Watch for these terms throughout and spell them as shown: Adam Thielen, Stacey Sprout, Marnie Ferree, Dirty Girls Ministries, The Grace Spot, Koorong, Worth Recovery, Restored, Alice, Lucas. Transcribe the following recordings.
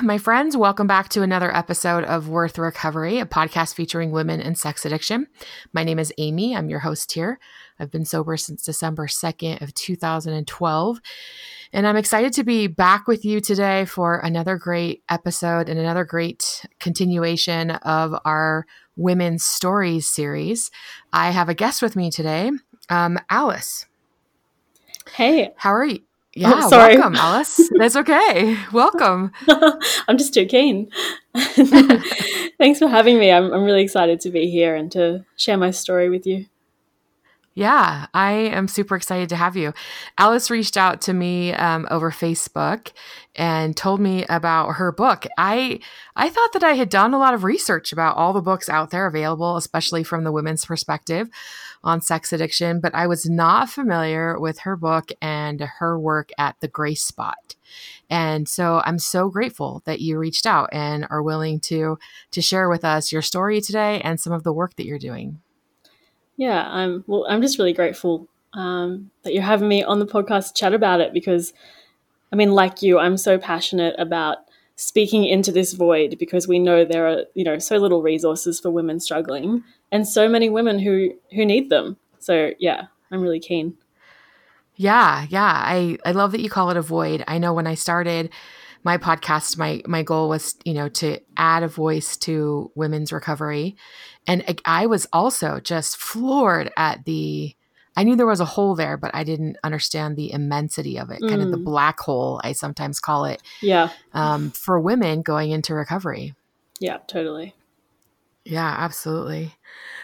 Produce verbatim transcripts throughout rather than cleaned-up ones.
My friends, welcome back to another episode of Worth Recovery, a podcast featuring women and sex addiction. My name is Amy. I'm your host here. I've been sober since December second of two thousand twelve, and I'm excited to be back with you today for another great episode and another great continuation of our Women's Stories series. I have a guest with me today, um, Alice. Hey. How are you? Yeah, oh, sorry. Welcome, Alice. That's okay. Welcome. I'm just too keen. Thanks for having me. I'm, I'm really excited to be here and to share my story with you. Yeah, I am super excited to have you. Alice reached out to me um, over Facebook and told me about her book. I I thought that I had done a lot of research about all the books out there available, especially from the women's perspective on sex addiction, but I was not familiar with her book and her work at The Grace Spot. And so I'm so grateful that you reached out and are willing to to share with us your story today and some of the work that you're doing. Yeah, I'm well, I'm just really grateful um, that you're having me on the podcast to chat about it because, I mean, like you, I'm so passionate about speaking into this void because we know there are, you know, so little resources for women struggling and so many women who, who need them. So, yeah, I'm really keen. Yeah, yeah. I, I love that you call it a void. I know when I started my podcast, my my goal was, you know, to add a voice to women's recovery. And I, I was also just floored at the, I knew there was a hole there, but I didn't understand the immensity of it, mm. kind of the black hole, I sometimes call it, yeah, um, for women going into recovery. Yeah, totally. Yeah, absolutely.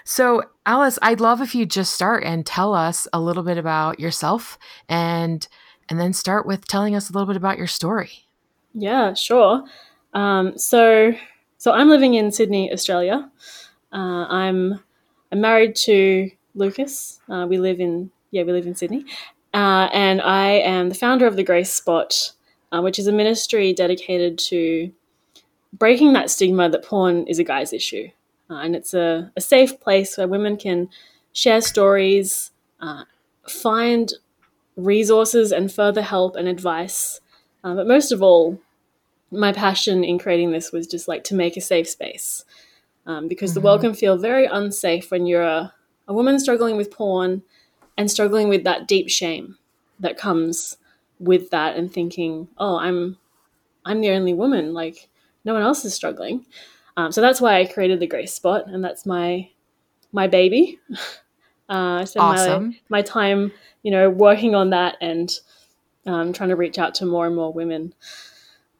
So Alice, I'd love if you just start and tell us a little bit about yourself and and then start with telling us a little bit about your story. Yeah, sure. Um, so, so I'm living in Sydney, Australia. Uh, I'm I'm married to Lucas. Uh, we live in yeah, we live in Sydney, uh, and I am the founder of The Grace Spot, uh, which is a ministry dedicated to breaking that stigma that porn is a guy's issue, uh, and it's a, a safe place where women can share stories, uh, find resources, and further help and advice. Uh, but most of all, my passion in creating this was just like to make a safe space um, because mm-hmm. the world can feel very unsafe when you're a, a woman struggling with porn and struggling with that deep shame that comes with that and thinking, oh, I'm I'm the only woman, like no one else is struggling. Um, so that's why I created The Grace Spot, and that's my my baby. uh, so awesome. my, my time, you know, working on that and Um, trying to reach out to more and more women.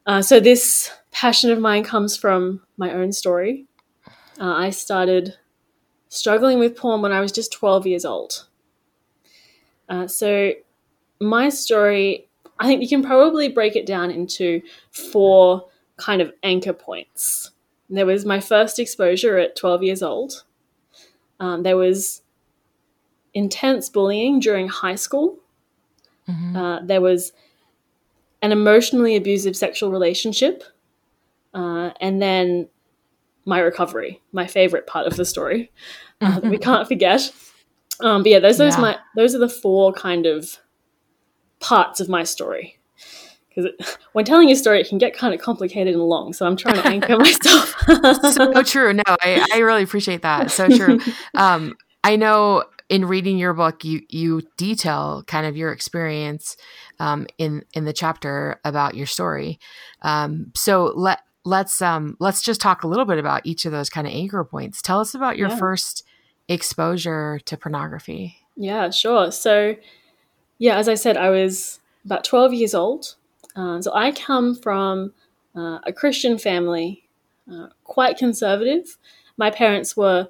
Uh, so this passion of mine comes from my own story. Uh, I started struggling with porn when I was just twelve years old. Uh, so my story, I think you can probably break it down into four kind of anchor points. There was my first exposure at twelve years old. Um, there was intense bullying during high school. Mm-hmm. Uh, there was an emotionally abusive sexual relationship, uh, and then my recovery, my favorite part of the story uh, mm-hmm. that we can't forget. Um, but yeah, those those yeah. my those are the four kind of parts of my story. Because when telling a story, it can get kind of complicated and long. So I'm trying to anchor myself. So true. No, I, I really appreciate that. So true. Um, I know. In reading your book, you you detail kind of your experience um, in in the chapter about your story. Um, so let let's um, let's just talk a little bit about each of those kind of anchor points. Tell us about your yeah. first exposure to pornography. Yeah, sure. So, yeah, as I said, I was about twelve years old. Uh, so I come from uh, a Christian family, uh, quite conservative. My parents were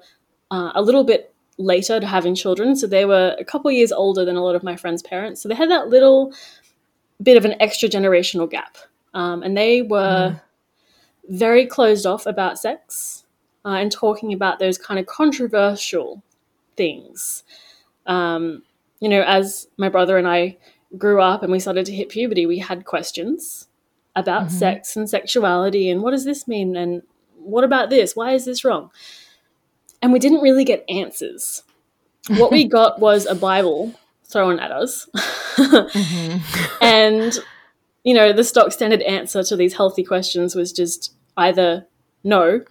uh, a little bit later to having children, so they were a couple years older than a lot of my friends' parents, so they had that little bit of an extra generational gap um, and they were mm. very closed off about sex uh, and talking about those kind of controversial things. Um, you know, as my brother and I grew up and we started to hit puberty, we had questions about mm-hmm. sex and sexuality and what does this mean and what about this? Why is this wrong? And we didn't really get answers. What we got was a Bible thrown at us. mm-hmm. And, you know, the stock standard answer to these healthy questions was just either no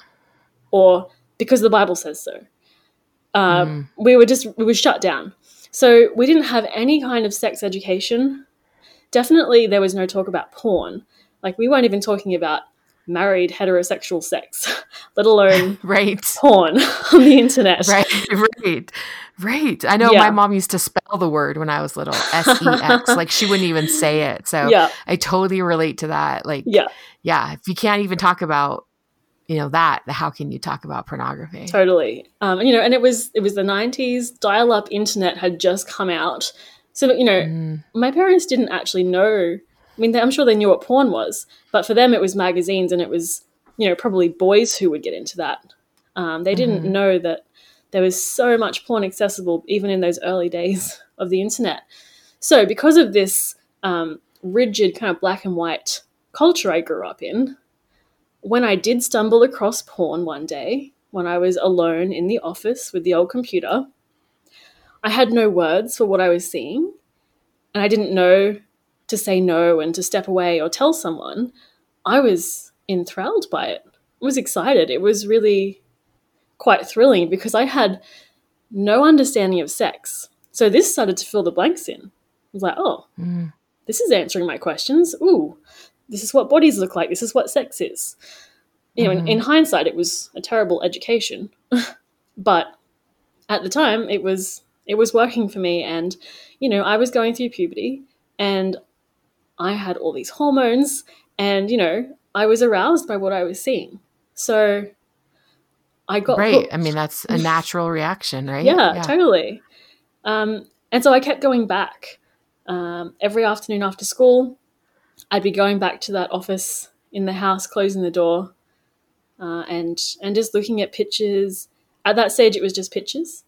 or because the Bible says so. Uh, mm. We were just, we were shut down. So we didn't have any kind of sex education. Definitely there was no talk about porn. Like we weren't even talking about married heterosexual sex, let alone right. porn on the internet. Right, right, right. I know yeah. my mom used to spell the word when I was little, S E X. Like she wouldn't even say it. So yeah. I totally relate to that. Like, yeah. yeah, if you can't even talk about, you know, that, how can you talk about pornography? Totally. Um, you know, and it was, it was the nineties, dial-up internet had just come out. So, you know, mm. my parents didn't actually know. I mean, they, I'm sure they knew what porn was, but for them it was magazines and it was, you know, probably boys who would get into that. Um, they didn't mm. know that there was so much porn accessible even in those early days of the internet. So because of this um, rigid kind of black and white culture I grew up in, when I did stumble across porn one day, when I was alone in the office with the old computer, I had no words for what I was seeing, and I didn't know to say no and to step away or tell someone. I was enthralled by it. I was excited. It was really quite thrilling because I had no understanding of sex. So this started to fill the blanks in. I was like, oh, mm. this is answering my questions. Ooh. This is what bodies look like. This is what sex is. You know, mm. in, in hindsight, it was a terrible education, but at the time it was, it was working for me. And, you know, I was going through puberty and I had all these hormones and, you know, I was aroused by what I was seeing. So I got right. hooked. I mean, that's a natural reaction, right? Yeah, yeah. totally. Um, and so I kept going back um, every afternoon after school. I'd be going back to that office in the house, closing the door, uh, and and just looking at pictures. At that stage, it was just pictures,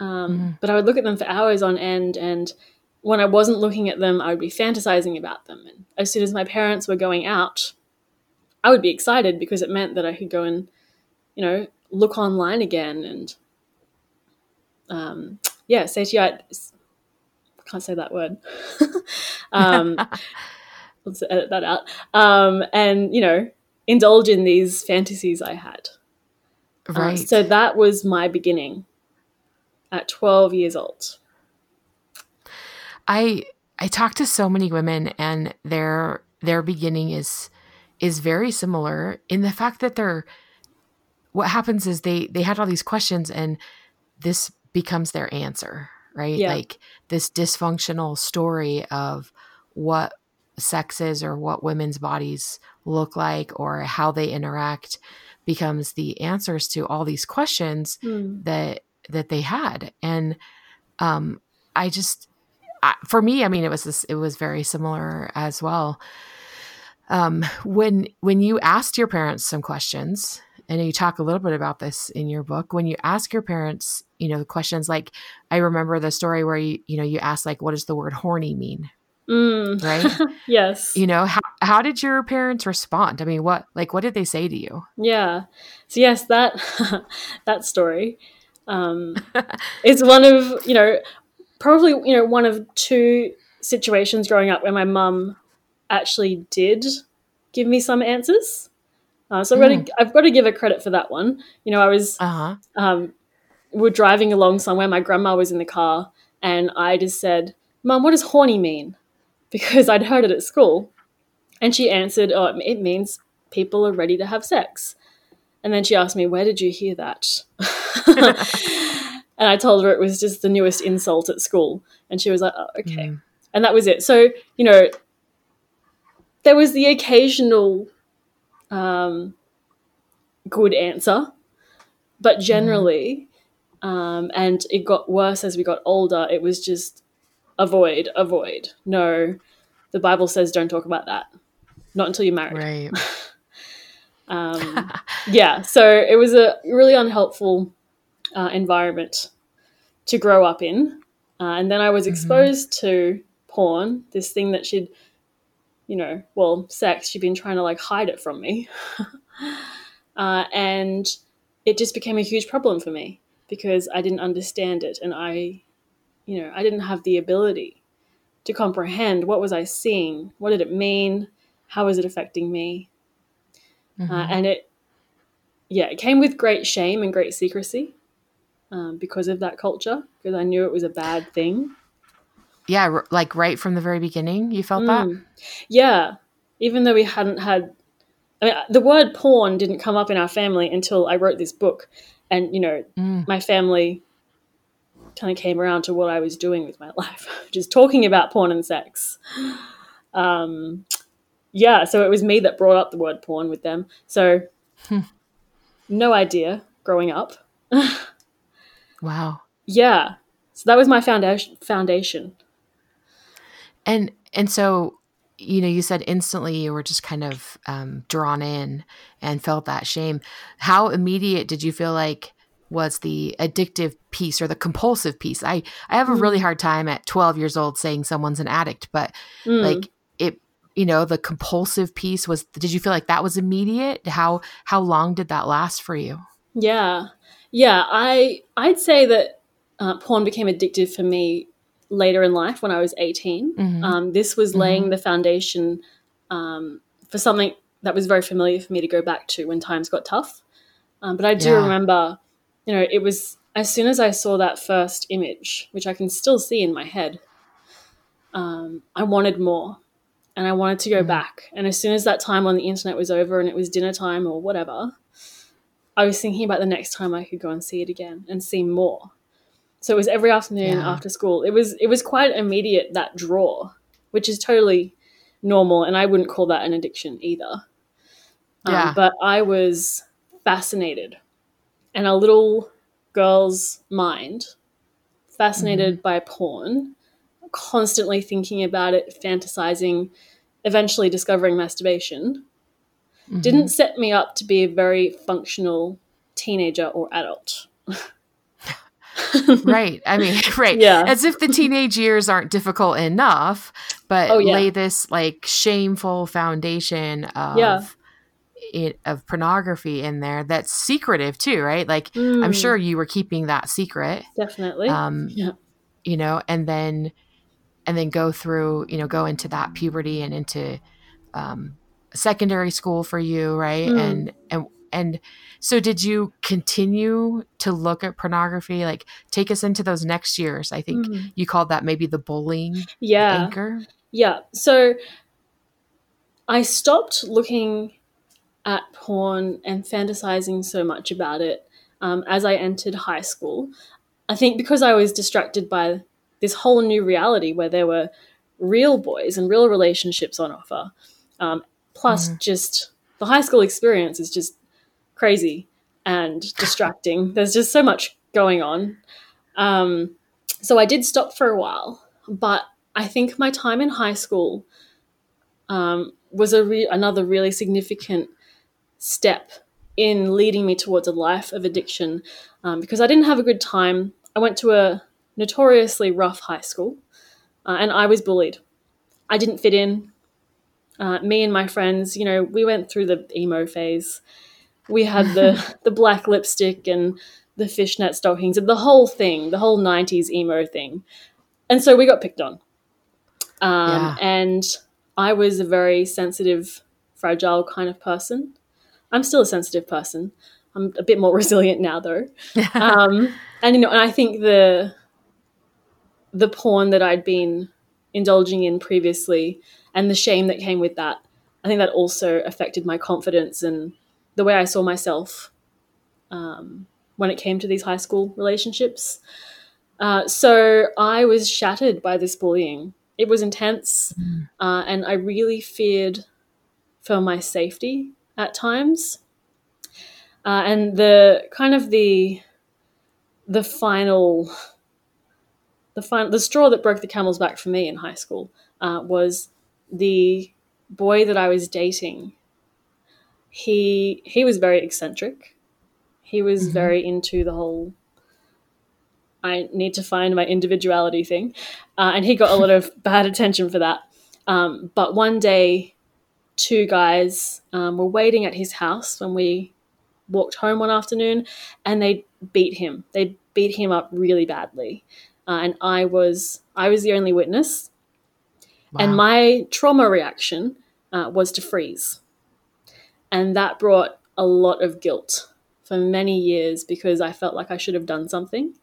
um, mm. but I would look at them for hours on end. And when I wasn't looking at them, I would be fantasizing about them. And as soon as my parents were going out, I would be excited because it meant that I could go and, you know, look online again and, um, yeah, satiate. I can't say that word. um, Let's edit that out. Um, and, you know, indulge in these fantasies I had. Right. Uh, so that was my beginning at twelve years old. I I talk to so many women and their their beginning is is very similar in the fact that they're what happens is they they had all these questions and this becomes their answer, right? Yeah. Like this dysfunctional story of what sexes or what women's bodies look like or how they interact becomes the answers to all these questions mm. that that they had. And um I just I, for me I mean it was this, it was very similar as well. Um when when you asked your parents some questions, and you talk a little bit about this in your book, when you ask your parents, you know, the questions like I remember the story where you you know you asked like what does the word horny mean? Mm. Right? Yes. You know, how how did your parents respond? I mean, what like what did they say to you? Yeah. So yes, that that story um, is one of, you know, probably, you know, one of two situations growing up where my mum actually did give me some answers. Uh, so I've got mm. to I've got to give her credit for that one. You know, I was uh-huh. um, we're driving along somewhere. My grandma was in the car, and I just said, "Mum, what does horny mean?" Because I'd heard it at school. And she answered, oh, it means people are ready to have sex. And then she asked me, where did you hear that? And I told her it was just the newest insult at school. And she was like, oh, okay. Mm. And that was it. So, you know, there was the occasional um, good answer, but generally, mm. um, and it got worse as we got older, it was just, Avoid, avoid. No, the Bible says don't talk about that. not until you're married. Right. um, yeah. So it was a really unhelpful uh, environment to grow up in. Uh, and then I was exposed mm-hmm. to porn, this thing that she'd, you know, well, sex, she'd been trying to like hide it from me. uh, and it just became a huge problem for me because I didn't understand it. And I, you know, I didn't have the ability to comprehend what was I seeing? What did it mean? How was it affecting me? Mm-hmm. Uh, and it, yeah, it came with great shame and great secrecy um, because of that culture, because I knew it was a bad thing. Yeah, like right from the very beginning, you felt mm. that? Yeah, even though we hadn't had, I mean, the word porn didn't come up in our family until I wrote this book. And, you know, mm. my family kind of came around to what I was doing with my life, which is talking about porn and sex. Um, yeah, so it was me that brought up the word porn with them. So hmm. no idea growing up. Wow. Yeah. So that was my foundation. Foundation. And and so, you know, you said instantly you were just kind of um, drawn in and felt that shame. How immediate did you feel like was the addictive piece or the compulsive piece? I, I have a really hard time at twelve years old saying someone's an addict, but mm. like it, you know, the compulsive piece was, did you feel like that was immediate? How, how long did that last for you? Yeah. Yeah. I, I'd say that uh, porn became addictive for me later in life when I was eighteen. Mm-hmm. Um, this was laying mm-hmm. the foundation um, for something that was very familiar for me to go back to when times got tough. Um, but I do yeah. remember, you know, it was as soon as I saw that first image, which I can still see in my head, um, I wanted more and I wanted to go mm-hmm. back. And as soon as that time on the internet was over and it was dinner time or whatever, I was thinking about the next time I could go and see it again and see more. So it was every afternoon yeah. after school. It was it was quite immediate, that draw, which is totally normal. And I wouldn't call that an addiction either. Yeah. Um, but I was fascinated. And a little girl's mind, fascinated mm-hmm. by porn, constantly thinking about it, fantasizing, eventually discovering masturbation, mm-hmm. didn't set me up to be a very functional teenager or adult. Right. I mean, right. Yeah. As if the teenage years aren't difficult enough, but oh, yeah. lay this like shameful foundation of... Yeah. It, of pornography in there that's secretive too, right? Like mm. I'm sure you were keeping that secret. Definitely. Um, yeah. You know, and then, and then go through, you know, go into that puberty and into um, secondary school for you. Right. Mm. And, and, and so did you continue to look at pornography? Like take us into those next years. I think mm. you called that maybe the bullying yeah. anchor. Yeah. So I stopped looking at porn and fantasizing so much about it um, as I entered high school. I think because I was distracted by this whole new reality where there were real boys and real relationships on offer. Um, plus mm. just the high school experience is just crazy and distracting. There's just so much going on. Um, so I did stop for a while, but I think my time in high school um, was a re- another really significant step in leading me towards a life of addiction um, because I didn't have a good time. I went to a notoriously rough high school uh, and I was bullied. I didn't fit in. Uh, me and my friends, you know, we went through the emo phase. We had the, the black lipstick and the fishnet stockings and the whole thing, the whole nineties emo thing. And so we got picked on. Um, yeah. And I was a very sensitive, fragile kind of person. I'm still a sensitive person. I'm a bit more resilient now, though. Um, and you know, and I think the the porn that I'd been indulging in previously and the shame that came with that, I think that also affected my confidence and the way I saw myself um, when it came to these high school relationships. Uh, so I was shattered by this bullying. It was intense, mm. uh, and I really feared for my safety at times. Uh, and the kind of the, the final, the final, the straw that broke the camel's back for me in high school uh, was the boy that I was dating, he he was very eccentric. He was mm-hmm. very into the whole I need to find my individuality thing. Uh, and he got a lot of bad attention for that. Um, but one day, two guys um, were waiting at his house when we walked home one afternoon, and they beat him. They beat him up really badly. Uh, and I was I was the only witness. Wow. And my trauma reaction uh, was to freeze. And that brought a lot of guilt for many years because I felt like I should have done something.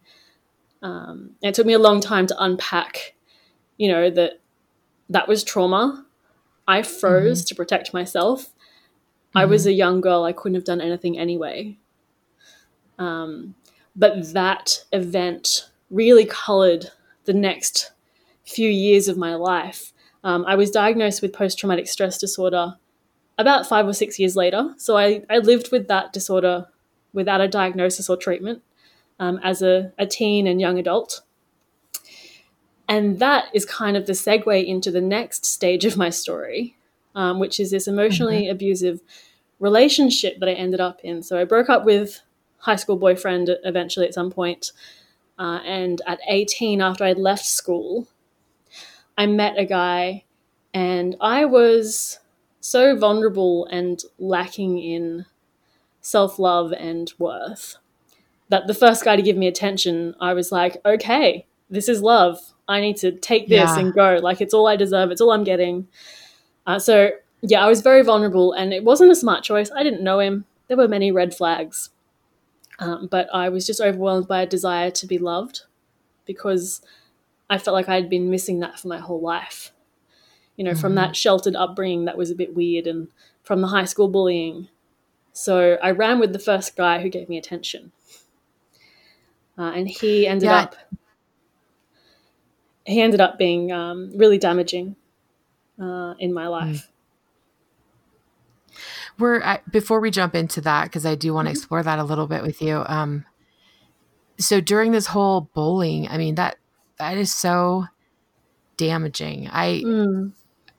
Um, and it took me a long time to unpack, you know, that that was trauma. I froze mm-hmm. to protect myself. Mm-hmm. I was a young girl. I couldn't have done anything anyway. Um, but that event really colored the next few years of my life. Um, I was diagnosed with post-traumatic stress disorder about five or six years later. So I, I lived with that disorder without a diagnosis or treatment um, as a, a teen and young adult. And that is kind of the segue into the next stage of my story, um, which is this emotionally mm-hmm. abusive relationship that I ended up in. So I broke up with high school boyfriend eventually at some point. Uh, and at eighteen, after I'd left school, I met a guy, and I was so vulnerable and lacking in self-love and worth that the first guy to give me attention, I was like, okay, this is love. I need to take this yeah. and go. Like, it's all I deserve. It's all I'm getting. Uh, so, yeah, I was very vulnerable, and it wasn't a smart choice. I didn't know him. There were many red flags. Um, but I was just overwhelmed by a desire to be loved because I felt like I had been missing that for my whole life, you know, mm-hmm. from that sheltered upbringing that was a bit weird and from the high school bullying. So I ran with the first guy who gave me attention. Uh, and he ended yeah. up he ended up being um, really damaging uh, in my life. Mm-hmm. We're at, before we jump into that, because I do want to mm-hmm. explore that a little bit with you. Um, so during this whole bullying, I mean, that that is so damaging. I mm.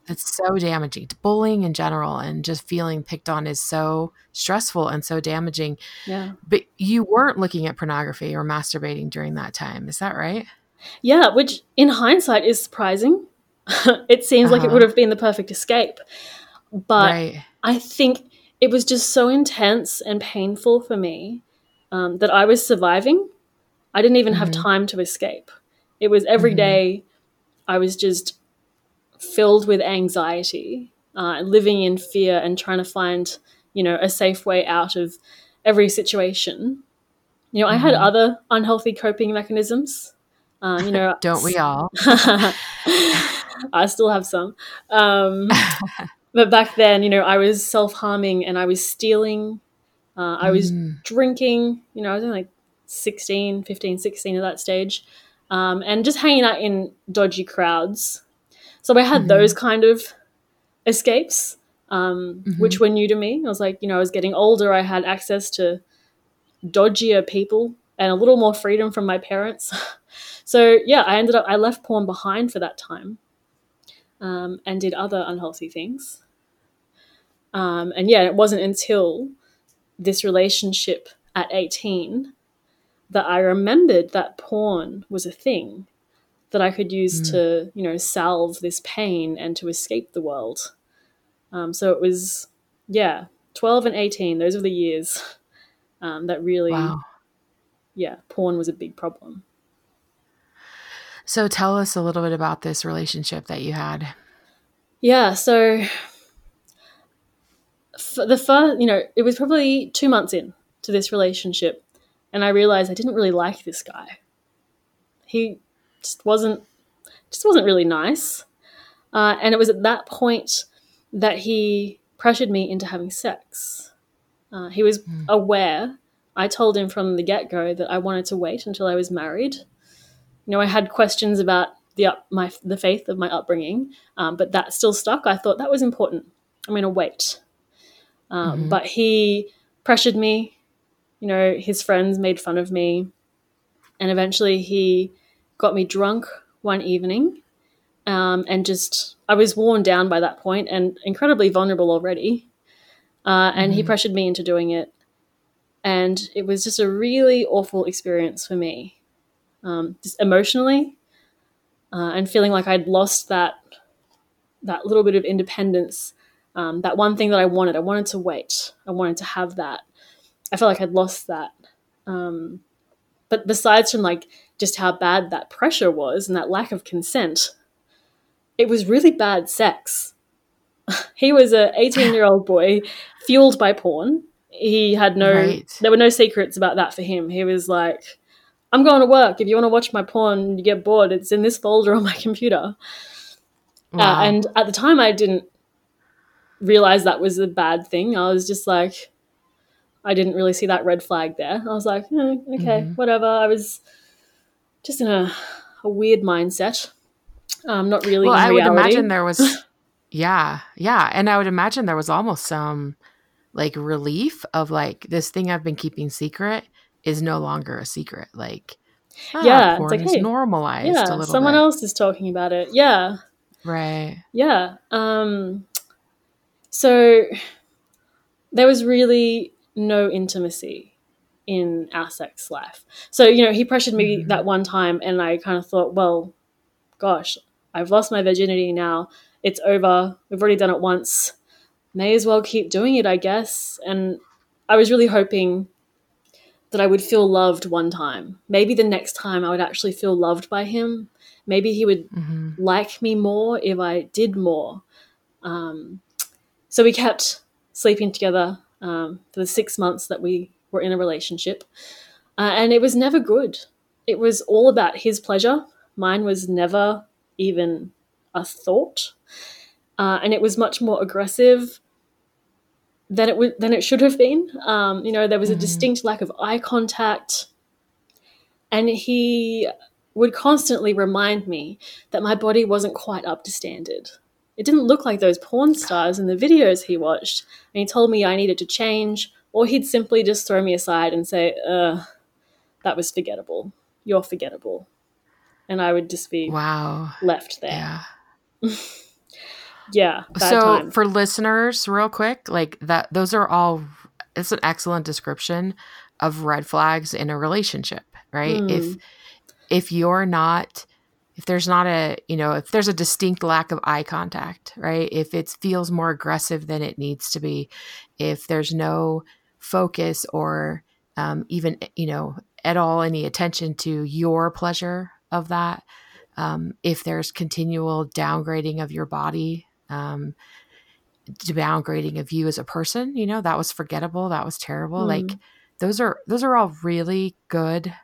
It's so damaging. Bullying in general and just feeling picked on is so stressful and so damaging. Yeah. But you weren't looking at pornography or masturbating during that time. Is that right? Yeah, which in hindsight is surprising. It seems uh-huh. like it would have been the perfect escape. But right. I think it was just so intense and painful for me um, that I was surviving. I didn't even mm-hmm. have time to escape. It was every mm-hmm. day I was just filled with anxiety, uh, living in fear and trying to find, you know, a safe way out of every situation. You know, mm-hmm. I had other unhealthy coping mechanisms. Uh, you know, don't we all? I still have some. Um But back then, you know, I was self-harming and I was stealing. Uh, I was mm. drinking. You know, I was only like sixteen, fifteen, sixteen at that stage. Um, and just hanging out in dodgy crowds. So I had mm-hmm. those kind of escapes, um, mm-hmm. which were new to me. I was like, you know, I was getting older. I had access to dodgier people and a little more freedom from my parents. So, yeah, I ended up – I left porn behind for that time. Um, and did other unhealthy things. Um, and, yeah, it wasn't until this relationship at eighteen that I remembered that porn was a thing that I could use mm. to, you know, salve this pain and to escape the world. Um, so it was, yeah, twelve and eighteen, those were the years um, that really, wow. yeah, porn was a big problem. So tell us a little bit about this relationship that you had. Yeah, so for the first, you know, it was probably two months in to this relationship, and I realized I didn't really like this guy. He just wasn't, just wasn't really nice. Uh, and it was at that point that he pressured me into having sex. Uh, he was mm. aware. I told him from the get-go that I wanted to wait until I was married. You know, I had questions about the up, my the faith of my upbringing, um, but that still stuck. I thought that was important. I'm going to wait. Um, mm-hmm. But he pressured me. You know, his friends made fun of me. And eventually he got me drunk one evening um, and just I was worn down by that point and incredibly vulnerable already. Uh, and mm-hmm. he pressured me into doing it. And it was just a really awful experience for me, um, just emotionally, uh, and feeling like I'd lost that that little bit of independence, um, that one thing that I wanted. I wanted to wait. I wanted to have that. I felt like I'd lost that. Um, but besides from like just how bad that pressure was and that lack of consent, it was really bad sex. He was an eighteen-year-old boy fueled by porn. He had no, right. There were no secrets about that for him. He was like, I'm going to work. If you want to watch my porn, you get bored. It's in this folder on my computer. Wow. Uh, and at the time I didn't realize that was a bad thing. I was just like, I didn't really see that red flag there. I was like, eh, okay, mm-hmm. whatever. I was just in a, a weird mindset. Um, not really well, in I reality. Would imagine there was, yeah, yeah. And I would imagine there was almost some, um, like relief of like this thing I've been keeping secret is no longer a secret. Like, ah, yeah, porn it's like, hey, is normalized yeah, a little someone bit. Else is talking about it. Yeah. Right. Yeah. Um, so there was really no intimacy in our sex life. So, you know, he pressured me mm-hmm. that one time and I kind of thought, well, gosh, I've lost my virginity now. It's over. We've already done it once. May as well keep doing it, I guess. And I was really hoping that I would feel loved one time. Maybe the next time I would actually feel loved by him. Maybe he would mm-hmm. like me more if I did more. Um, so we kept sleeping together um, for the six months that we were in a relationship. Uh, and it was never good. It was all about his pleasure. Mine was never even a thought. Uh, and it was much more aggressive than it w- than it should have been. Um, you know, there was a distinct mm-hmm. lack of eye contact, and he would constantly remind me that my body wasn't quite up to standard. It didn't look like those porn stars in the videos he watched, and he told me I needed to change, or he'd simply just throw me aside and say, "Uh, that was forgettable. You're forgettable," and I would just be wow left there. Yeah. Yeah. So time. For listeners, real quick, like that, those are all, it's an excellent description of red flags in a relationship, right? Mm. If, if you're not, if there's not a, you know, if there's a distinct lack of eye contact, right? If it feels more aggressive than it needs to be, if there's no focus or um, even, you know, at all any attention to your pleasure of that, um, if there's continual downgrading of your body, um, downgrading of you as a person, you know, that was forgettable. That was terrible. Mm. Like those are, those are all really good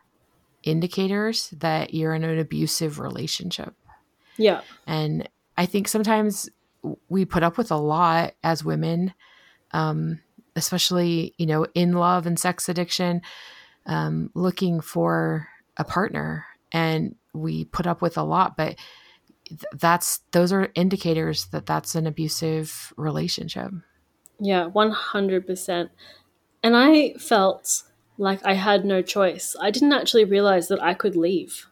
indicators that you're in an abusive relationship. Yeah. And I think sometimes we put up with a lot as women, um, especially, you know, in love and sex addiction, um, looking for a partner, and we put up with a lot, but that's, those are indicators that that's an abusive relationship. Yeah, one hundred percent. And I felt like I had no choice. I didn't actually realize that I could leave.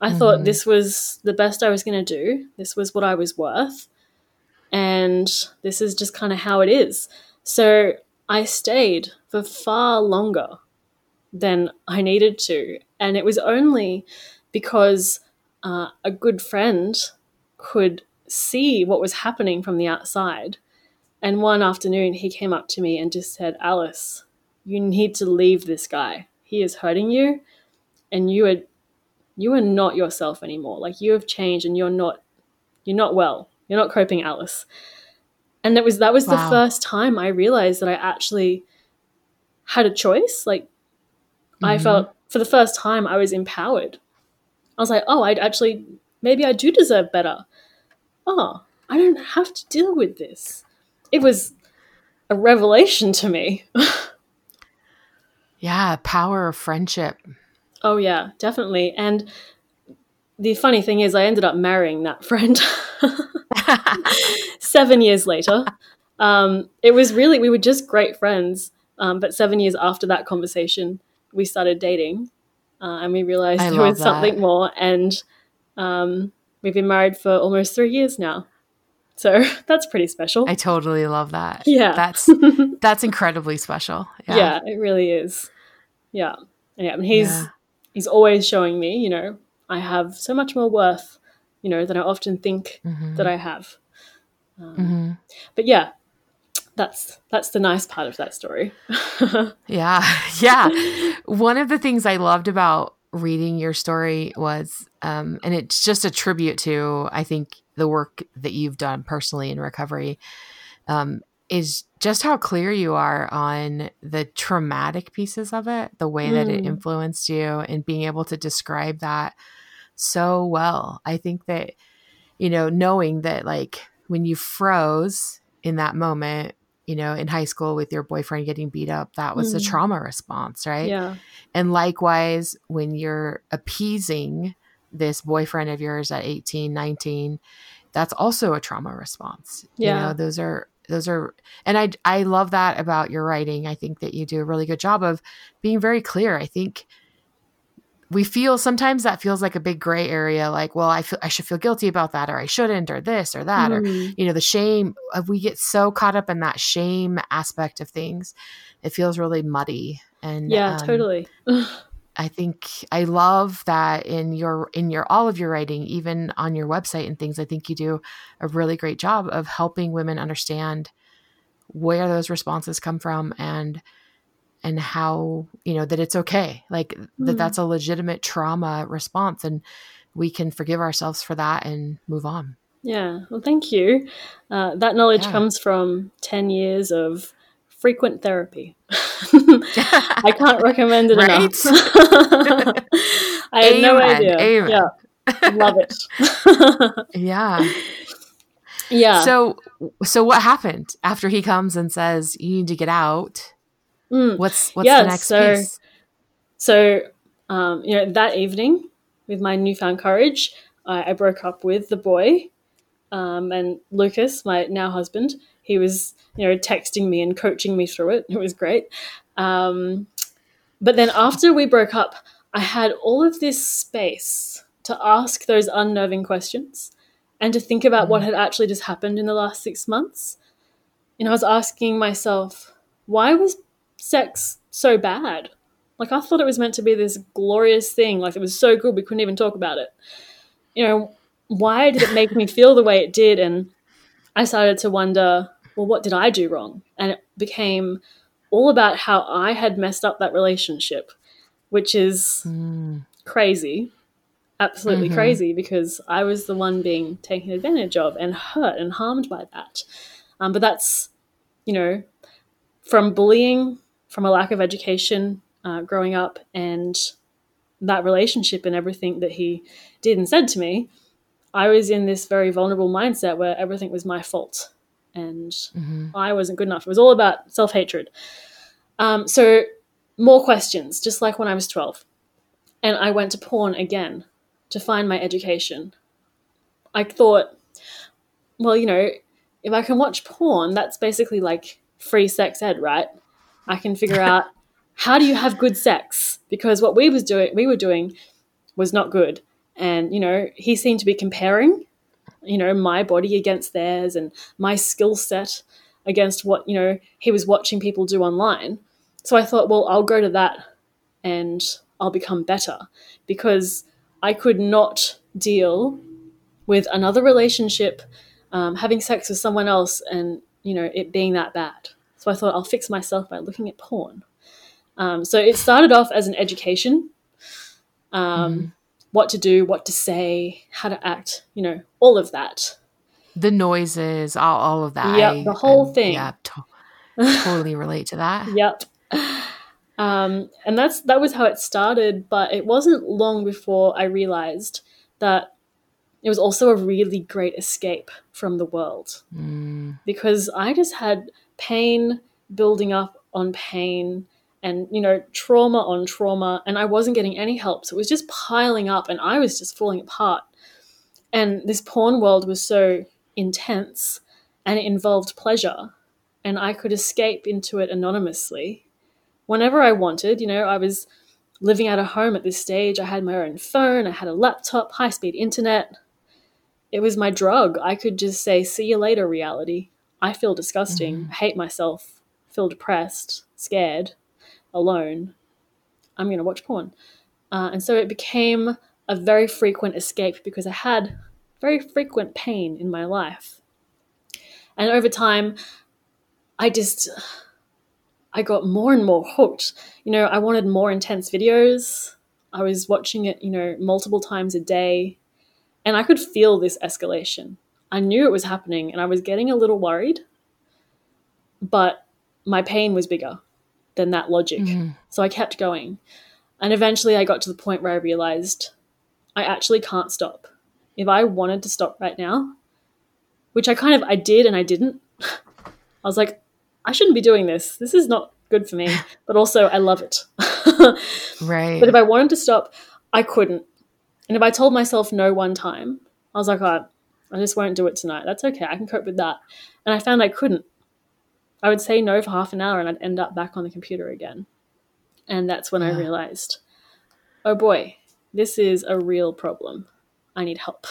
I mm-hmm. thought this was the best I was going to do. This was what I was worth. And this is just kind of how it is. So I stayed for far longer than I needed to. And it was only because uh, a good friend could see what was happening from the outside. And one afternoon he came up to me and just said, Alice, you need to leave this guy. He is hurting you, and you are you are not yourself anymore. Like, you have changed and you're not you're not well. You're not coping, Alice. And that was that was wow. the first time I realized that I actually had a choice. Like mm-hmm. I felt for the first time I was empowered. I was like, oh, I'd actually, maybe I do deserve better. Oh, I don't have to deal with this. It was a revelation to me. Yeah, power of friendship. Oh, yeah, definitely. And the funny thing is I ended up marrying that friend seven years later. Um, it was really, we were just great friends. Um, but seven years after that conversation, we started dating. Uh, and we realized I there was something that. more, and um, We've been married for almost three years now. So that's pretty special. I totally love that. Yeah. That's that's incredibly special. Yeah. Yeah, it really is. Yeah. Yeah. And he's yeah. he's always showing me, you know, I have so much more worth, you know, than I often think mm-hmm. that I have. Um, mm-hmm. But yeah, that's that's the nice part of that story. Yeah. Yeah. One of the things I loved about reading your story was, um, and it's just a tribute to, I think, the work that you've done personally in recovery, um, is just how clear you are on the traumatic pieces of it, the way mm. that it influenced you, and being able to describe that so well. I think that, you know, knowing that, like, when you froze in that moment, you know, in high school with your boyfriend getting beat up, that was mm. a trauma response, right? Yeah. And likewise, when you're appeasing this boyfriend of yours at eighteen, nineteen, that's also a trauma response. Yeah. You know, those are, those are, and I, I love that about your writing. I think that you do a really good job of being very clear. I think we feel, sometimes that feels like a big gray area, like, well, I feel, I should feel guilty about that, or I shouldn't, or this or that, mm. or, you know, the shame. We get so caught up in that shame aspect of things. It feels really muddy. And yeah, um, totally. I think I love that in your, in your, all of your writing, even on your website and things, I think you do a really great job of helping women understand where those responses come from, and, and how, you know, that it's okay. Like mm-hmm. that that's a legitimate trauma response, and we can forgive ourselves for that and move on. Yeah. Well, thank you. Uh, that knowledge yeah. comes from ten years of frequent therapy. I can't recommend it right? enough. I had amen, no idea. Amen. Yeah, love it. yeah, yeah. So, so what happened after he comes and says you need to get out? Mm. What's what's yeah, the next so, piece? So, um, you know, that evening, with my newfound courage, I, I broke up with the boy, um, and Lucas, my now husband. He was, you know, texting me and coaching me through it. It was great. Um, but then after we broke up, I had all of this space to ask those unnerving questions and to think about mm-hmm. what had actually just happened in the last six months. And I was asking myself, why was sex so bad? Like, I thought it was meant to be this glorious thing. Like, it was so good we couldn't even talk about it. You know, why did it make me feel the way it did? And I started to wonder, well, what did I do wrong? And it became all about how I had messed up that relationship, which is mm. crazy, absolutely mm-hmm. crazy, because I was the one being taken advantage of and hurt and harmed by that. Um, but that's, you know, from bullying, from a lack of education uh, growing up, and that relationship and everything that he did and said to me, I was in this very vulnerable mindset where everything was my fault. And mm-hmm. I wasn't good enough. It was all about self-hatred. Um, so more questions, just like when I was twelve. And I went to porn again to find my education. I thought, well, you know, if I can watch porn, that's basically like free sex ed, right? I can figure out how do you have good sex? Because what we was doing, we were doing was not good. And, you know, he seemed to be comparing, you know, my body against theirs and my skill set against what, you know, he was watching people do online. So I thought, well, I'll go to that and I'll become better, because I could not deal with another relationship, um, having sex with someone else and, you know, it being that bad. So I thought I'll fix myself by looking at porn. Um, so it started off as an education, um, mm-hmm. what to do, what to say, how to act, you know, all of that. The noises, all, all of that. Yeah, the whole and, thing. Yeah, to- totally relate to that. Yep. Um, and that's that was how it started, but it wasn't long before I realized that it was also a really great escape from the world, mm. because I just had pain building up on pain, and, you know, trauma on trauma, and I wasn't getting any help. So it was just piling up and I was just falling apart. And this porn world was so intense and it involved pleasure, and I could escape into it anonymously whenever I wanted. You know, I was living at a home at this stage. I had my own phone. I had a laptop, high-speed internet. it was my drug. I could just say, see you later, reality. I feel disgusting, mm-hmm. hate myself, feel depressed, scared, alone. I'm going to watch porn. Uh, and so it became a very frequent escape because I had very frequent pain in my life. And over time, I just, I got more and more hooked. You know, I wanted more intense videos. I was watching it, you know, multiple times a day. And I could feel this escalation. I knew it was happening and I was getting a little worried. But my pain was bigger than that logic. Mm. So I kept going. And eventually I got to the point where I realized I actually can't stop. If I wanted to stop right now, which I kind of, I did and I didn't. I was like, I shouldn't be doing this. This is not good for me. But also I love it. Right. But if I wanted to stop, I couldn't. And if I told myself no one time, I was like, oh, I just won't do it tonight. That's okay. I can cope with that. And I found I couldn't. I would say no for half an hour and I'd end up back on the computer again. And that's when yeah. I realized, oh boy, this is a real problem. I need help.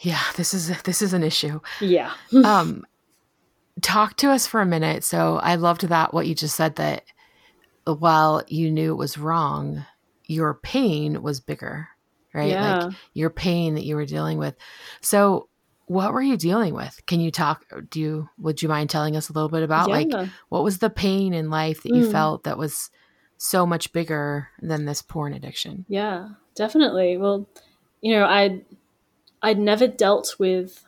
yeah, this is this is an issue. Yeah. um, talk to us for a minute. So I loved that what you just said, that while you knew it was wrong, your pain was bigger, right? Yeah. Like your pain that you were dealing with. So what were you dealing with? Can you talk? Do you? Would you mind telling us a little bit about yeah. like what was the pain in life that you mm. felt that was so much bigger than this porn addiction? Yeah, definitely. Well, you know, I'd, I'd never dealt with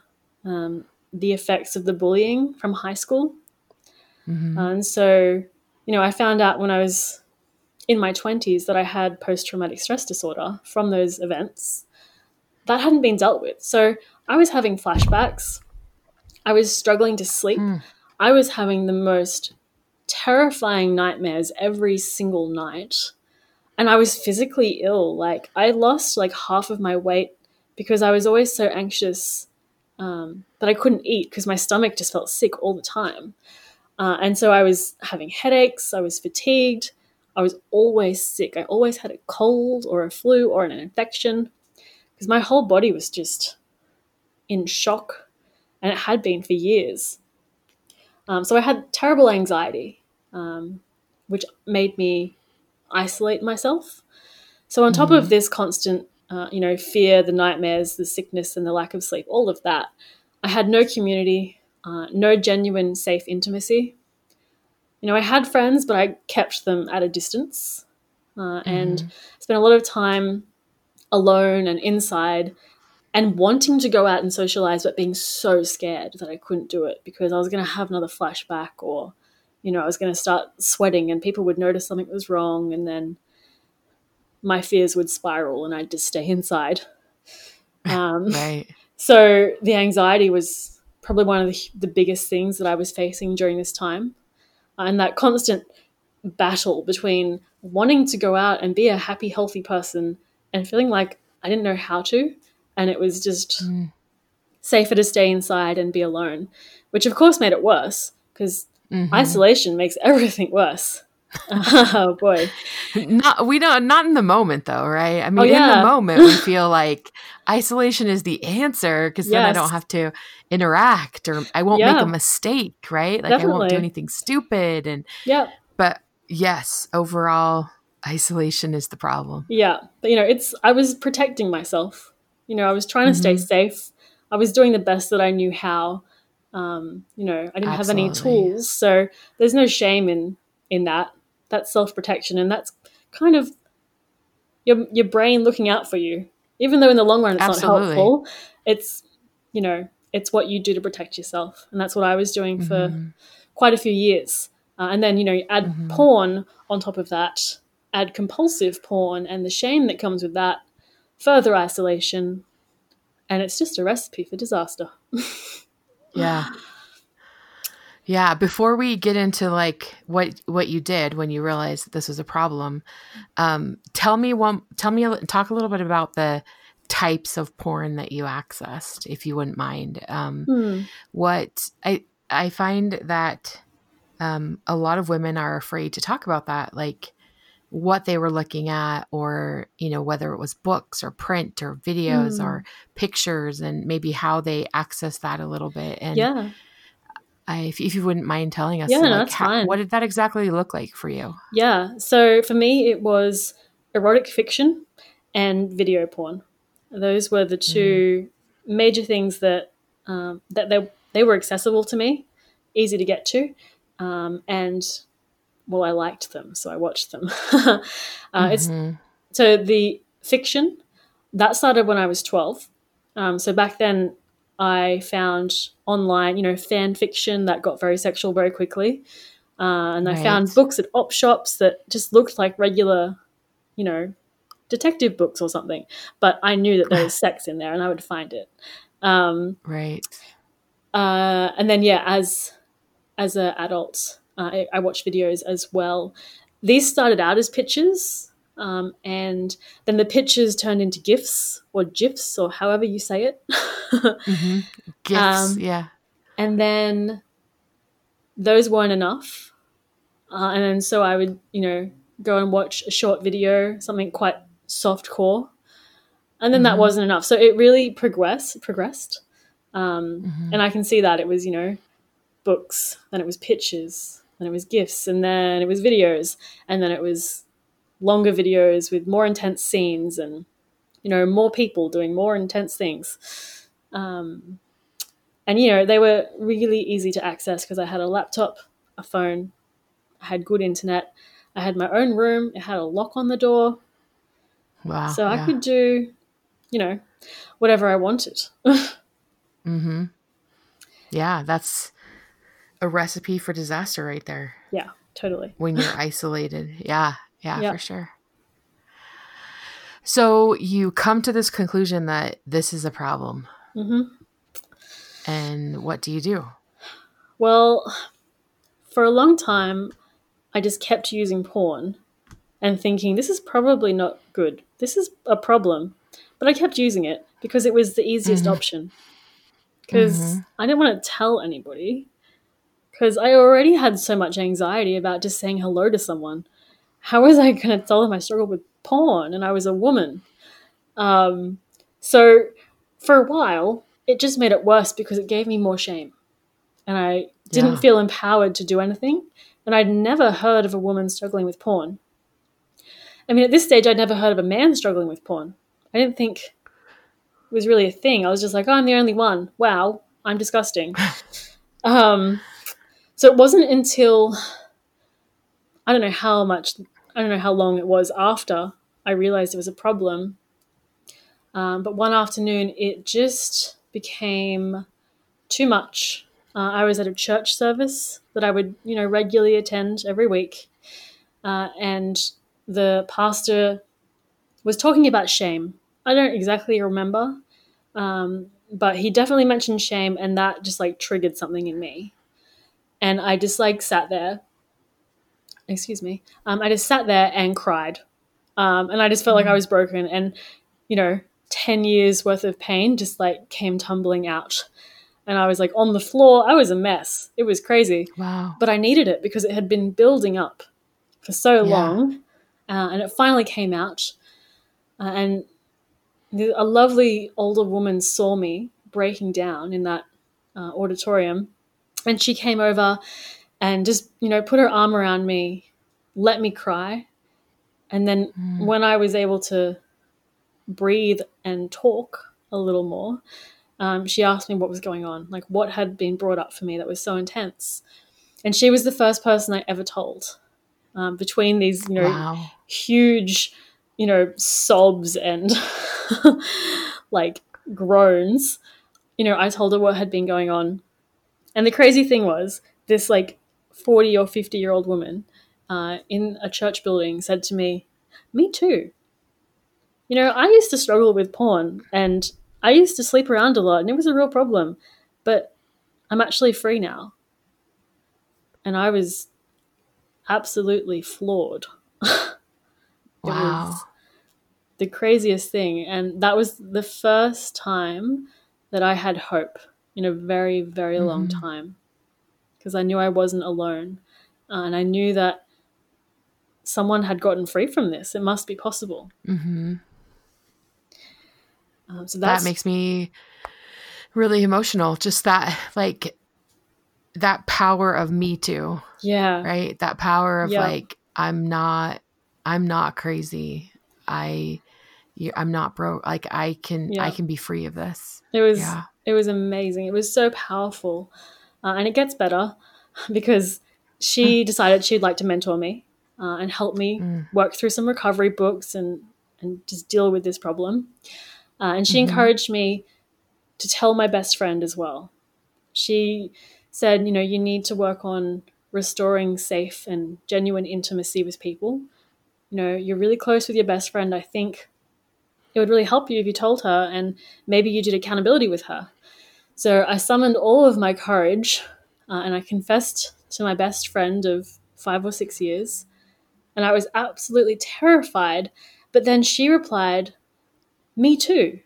um, the effects of the bullying from high school. Mm-hmm. And so, you know, I found out when I was in my twenties that I had post-traumatic stress disorder from those events. That hadn't been dealt with. So I was having flashbacks. I was struggling to sleep. Mm. I was having the most terrifying nightmares every single night. And I was physically ill. Like I lost like half of my weight because I was always so anxious um, that I couldn't eat because my stomach just felt sick all the time. Uh, and so I was having headaches. I was fatigued. I was always sick. I always had a cold or a flu or an infection because my whole body was just in shock, and it had been for years. Um, so I had terrible anxiety, um, which made me isolate myself. So on top mm-hmm. of this constant, uh, you know, fear, the nightmares, the sickness and the lack of sleep, all of that, I had no community, uh, no genuine safe intimacy. You know, I had friends, but I kept them at a distance uh, mm-hmm. and spent a lot of time alone and inside and wanting to go out and socialize, but being so scared that I couldn't do it because I was going to have another flashback or, you know, I was going to start sweating and people would notice something was wrong and then my fears would spiral and I'd just stay inside. Um, right. So the anxiety was probably one of the, the biggest things that I was facing during this time, and that constant battle between wanting to go out and be a happy, healthy person and feeling like I didn't know how to, and it was just mm. safer to stay inside and be alone, which of course made it worse because Mm-hmm. isolation makes everything worse. Oh boy. Not we don't not in the moment though, right? I mean, oh, yeah. in the moment we feel like isolation is the answer because yes. then I don't have to interact or I won't yeah. make a mistake, right? Like Definitely. I won't do anything stupid and yeah. But yes, overall isolation is the problem. Yeah. But you know, it's I was protecting myself. You know, I was trying to mm-hmm. stay safe. I was doing the best that I knew how. Um, you know, I didn't Absolutely. have any tools. So there's no shame in, in that. That's self-protection. And that's kind of your your brain looking out for you. Even though in the long run it's Absolutely. not helpful, it's, you know, it's what you do to protect yourself. And that's what I was doing for mm-hmm. quite a few years. Uh, and then, you know, you add mm-hmm. porn on top of that, add compulsive porn and the shame that comes with that, further isolation, and it's just a recipe for disaster. Yeah. Yeah. Before we get into like what, what you did when you realized that this was a problem, um, tell me one, tell me, talk a little bit about the types of porn that you accessed, if you wouldn't mind. Um, hmm. What I, I find that, um, a lot of women are afraid to talk about that. Like, what they were looking at, or, you know, whether it was books or print or videos mm. or pictures, and maybe how they access that a little bit. And yeah. I, if, if you wouldn't mind telling us, yeah, like, no, that's how, fine. What did that exactly look like for you? Yeah. So for me, it was erotic fiction and video porn. Those were the two mm. major things that, um, that they, they were accessible to me, easy to get to. Um, and well, I liked them, so I watched them. uh, mm-hmm. It's so the fiction, that started when I was twelve. Um, so back then I found online, you know, fan fiction that got very sexual very quickly. Uh, and right. I found books at op shops that just looked like regular, you know, detective books or something. But I knew that there was sex in there and I would find it. Um, right. Uh, and then, yeah, as as an adult, uh, I, I watch videos as well. These started out as pictures, um, and then the pictures turned into GIFs or GIFs or however you say it. mm-hmm. GIFs, um, yeah. And then those weren't enough. Uh, and then so I would, you know, go and watch a short video, something quite softcore. And then mm-hmm. that wasn't enough. So it really progress, progressed. Um, mm-hmm. And I can see that it was, you know, books, then it was pictures, then it was GIFs, and then it was videos, and then it was longer videos with more intense scenes and, you know, more people doing more intense things. Um, and, you know, they were really easy to access because I had a laptop, a phone, I had good internet, I had my own room, it had a lock on the door. Wow. So yeah. I could do, you know, whatever I wanted. Mm-hmm. Yeah, that's a recipe for disaster right there. Yeah, totally. When you're isolated. Yeah, yeah, yep. For sure. So you come to this conclusion that this is a problem. Mm-hmm. And what do you do? Well, for a long time, I just kept using porn and thinking, this is probably not good. This is a problem. But I kept using it because it was the easiest mm-hmm. option. Because mm-hmm. I didn't want to tell anybody, because I already had so much anxiety about just saying hello to someone. How was I going to tell them I struggled with porn and I was a woman? Um, so for a while, it just made it worse because it gave me more shame. And I didn't yeah. feel empowered to do anything. And I'd never heard of a woman struggling with porn. I mean, at this stage, I'd never heard of a man struggling with porn. I didn't think it was really a thing. I was just like, oh, I'm the only one. Wow, I'm disgusting. um, so it wasn't until, I don't know how much, I don't know how long it was after I realized it was a problem. Um, but one afternoon, it just became too much. Uh, I was at a church service that I would, you know, regularly attend every week. Uh, and the pastor was talking about shame. I don't exactly remember, um, but he definitely mentioned shame, and that just like triggered something in me. And I just like sat there, excuse me, um, I just sat there and cried. Um, and I just felt mm-hmm. like I was broken, and, you know, ten years worth of pain just like came tumbling out. And I was like on the floor, I was a mess. It was crazy. Wow. But I needed it because it had been building up for so yeah. long, uh, and it finally came out. Uh, and a lovely older woman saw me breaking down in that uh, auditorium, and she came over and just, you know, put her arm around me, let me cry. And then mm. when I was able to breathe and talk a little more, um, she asked me what was going on, like what had been brought up for me that was so intense. And she was the first person I ever told, um, between these, you know, wow. huge, you know, sobs and like groans, you know, I told her what had been going on. And the crazy thing was, this like forty or fifty year old woman uh, in a church building said to me, me too. You know, I used to struggle with porn and I used to sleep around a lot and it was a real problem, but I'm actually free now. And I was absolutely floored. It wow. was the craziest thing. And that was the first time that I had hope in a very, very mm-hmm. long time, because I knew I wasn't alone. Uh, and I knew that someone had gotten free from this. It must be possible. Mm-hmm. Um, so that's- that makes me really emotional. Just that, like, that power of me too. Yeah. Right. That power of yeah. like, I'm not, I'm not crazy. I, I'm not broke. Like I can, yeah. I can be free of this. It was, yeah. it was amazing. It was so powerful. Uh, and it gets better because she decided she'd like to mentor me uh, and help me mm. work through some recovery books and, and just deal with this problem. Uh, and she mm-hmm. encouraged me to tell my best friend as well. She said, you know, you need to work on restoring safe and genuine intimacy with people. You know, you're really close with your best friend. I think it would really help you if you told her, and maybe you did accountability with her. So I summoned all of my courage uh, and I confessed to my best friend of five or six years. And I was absolutely terrified. But then she replied, "Me too.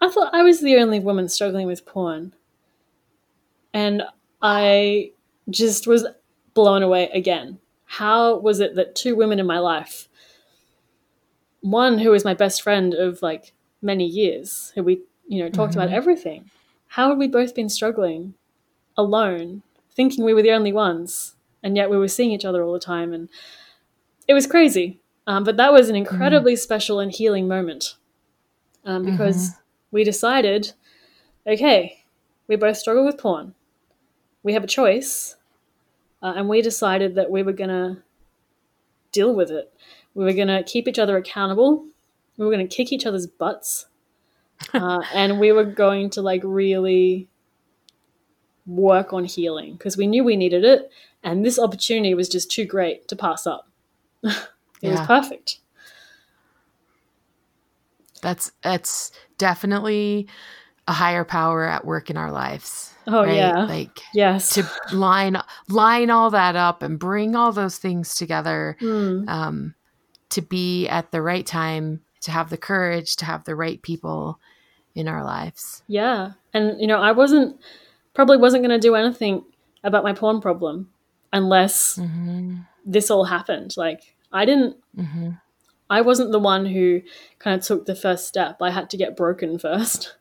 I thought I was the only woman struggling with porn." And I just was blown away again. How was it that two women in my life, one who was my best friend of like many years, who we, you know, talked mm-hmm. about everything, how had we both been struggling alone, thinking we were the only ones, and yet we were seeing each other all the time, and it was crazy. Um, but that was an incredibly mm-hmm. special and healing moment um, because mm-hmm. we decided, okay, we both struggle with porn. We have a choice, uh, and we decided that we were going to deal with it. We were going to keep each other accountable. We were going to kick each other's butts, uh, and we were going to like really work on healing because we knew we needed it, and this opportunity was just too great to pass up. It yeah. was perfect. That's that's definitely a higher power at work in our lives. Oh right? yeah. Like yes. to line line all that up and bring all those things together mm. um, to be at the right time, to have the courage, to have the right people in our lives. Yeah. And you know, I wasn't probably wasn't going to do anything about my porn problem unless mm-hmm. this all happened. Like I didn't mm-hmm. I wasn't the one who kind of took the first step. I had to get broken first.